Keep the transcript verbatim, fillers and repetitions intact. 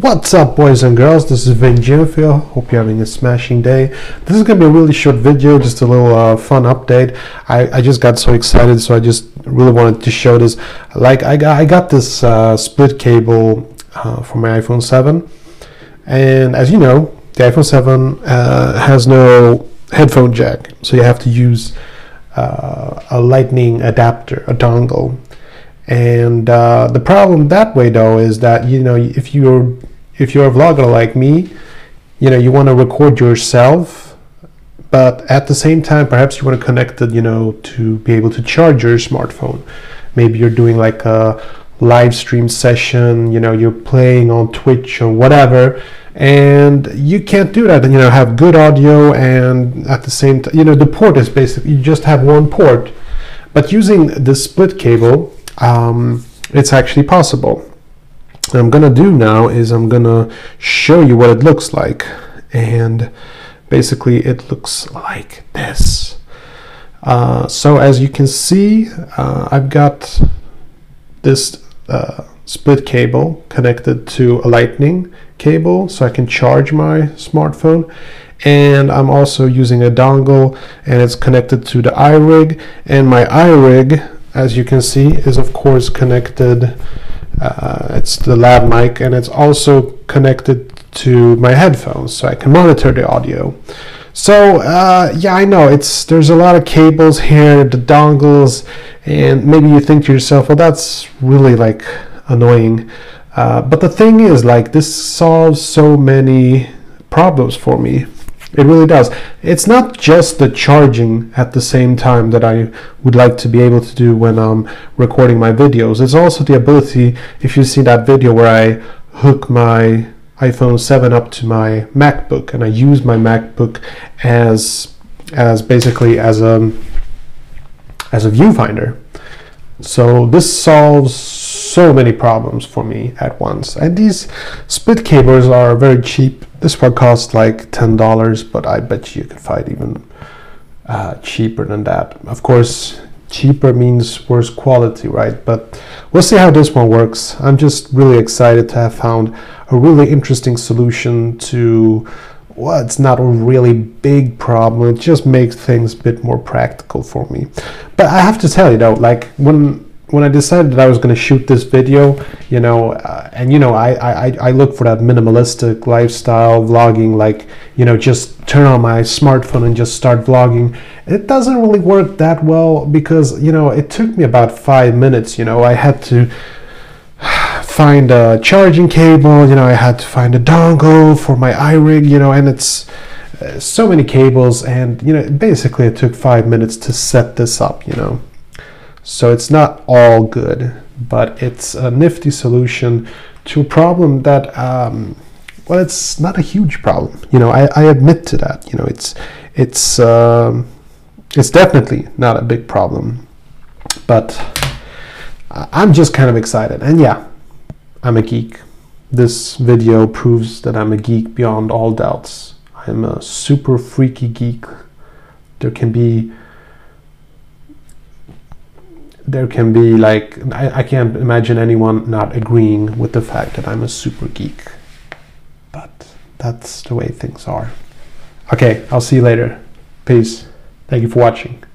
What's up, boys and girls? This is VanJennifer. Hope you're having a smashing day. This is gonna be a really short video, just a little uh, fun update. I, I just got so excited, so I just really wanted to show this. Like I got, I got this uh, split cable uh, for my iPhone seven, and as you know, the iPhone seven uh, has no headphone jack, so you have to use uh, a lightning adapter, a dongle. And uh, the problem that way though is that, you know, if you're if you're a vlogger like me, you know, you want to record yourself, but at the same time perhaps you want to connect it, you know, to be able to charge your smartphone. Maybe you're doing like a live stream session, you know, you're playing on Twitch or whatever, and you can't do that and, you know, have good audio, and at the same time, you know, the port is basically, you just have one port. But using the split cable, Um, it's actually possible. What I'm gonna do now is I'm gonna show you what it looks like, and basically it looks like this. Uh, so as you can see, uh, I've got this uh, split cable connected to a lightning cable so I can charge my smartphone, and I'm also using a dongle, and it's connected to the iRig, and my iRig, as you can see, is of course connected, uh, it's the lab mic, and it's also connected to my headphones so I can monitor the audio. So uh, yeah, I know it's there's a lot of cables here, the dongles, and maybe you think to yourself, well, that's really like annoying, uh, but the thing is, like, this solves so many problems for me. It really does. It's not just the charging at the same time that I would like to be able to do when I'm recording my videos. It's also the ability, if you see that video where I hook my iPhone seven up to my MacBook, and I use my MacBook as as basically as a as a viewfinder. So this solves so many problems for me at once. And these split cables are very cheap. This one costs like ten dollars, but I bet you can find even uh, cheaper than that. Of course, cheaper means worse quality, right? But we'll see how this one works. I'm just really excited to have found a really interesting solution to, well, it's not a really big problem. It just makes things a bit more practical for me. But I have to tell you though, like when when I decided that I was going to shoot this video, you know, uh, and you know, I, I I look for that minimalistic lifestyle vlogging, like, you know, just turn on my smartphone and just start vlogging. It doesn't really work that well because, you know, it took me about five minutes. You know, I had to find a charging cable, you know, I had to find a dongle for my iRig, you know, and it's uh, so many cables, and, you know, basically it took five minutes to set this up, you know. So it's not all good, but it's a nifty solution to a problem that, um, well, it's not a huge problem, you know, I, I admit to that, you know, it's, it's, um, it's definitely not a big problem, but I'm just kind of excited, and yeah. I'm a geek. This video proves that I'm a geek beyond all doubts. I'm a super freaky geek. There can be, there can be like, I, I can't imagine anyone not agreeing with the fact that I'm a super geek. But that's the way things are. Okay, I'll see you later. Peace. Thank you for watching.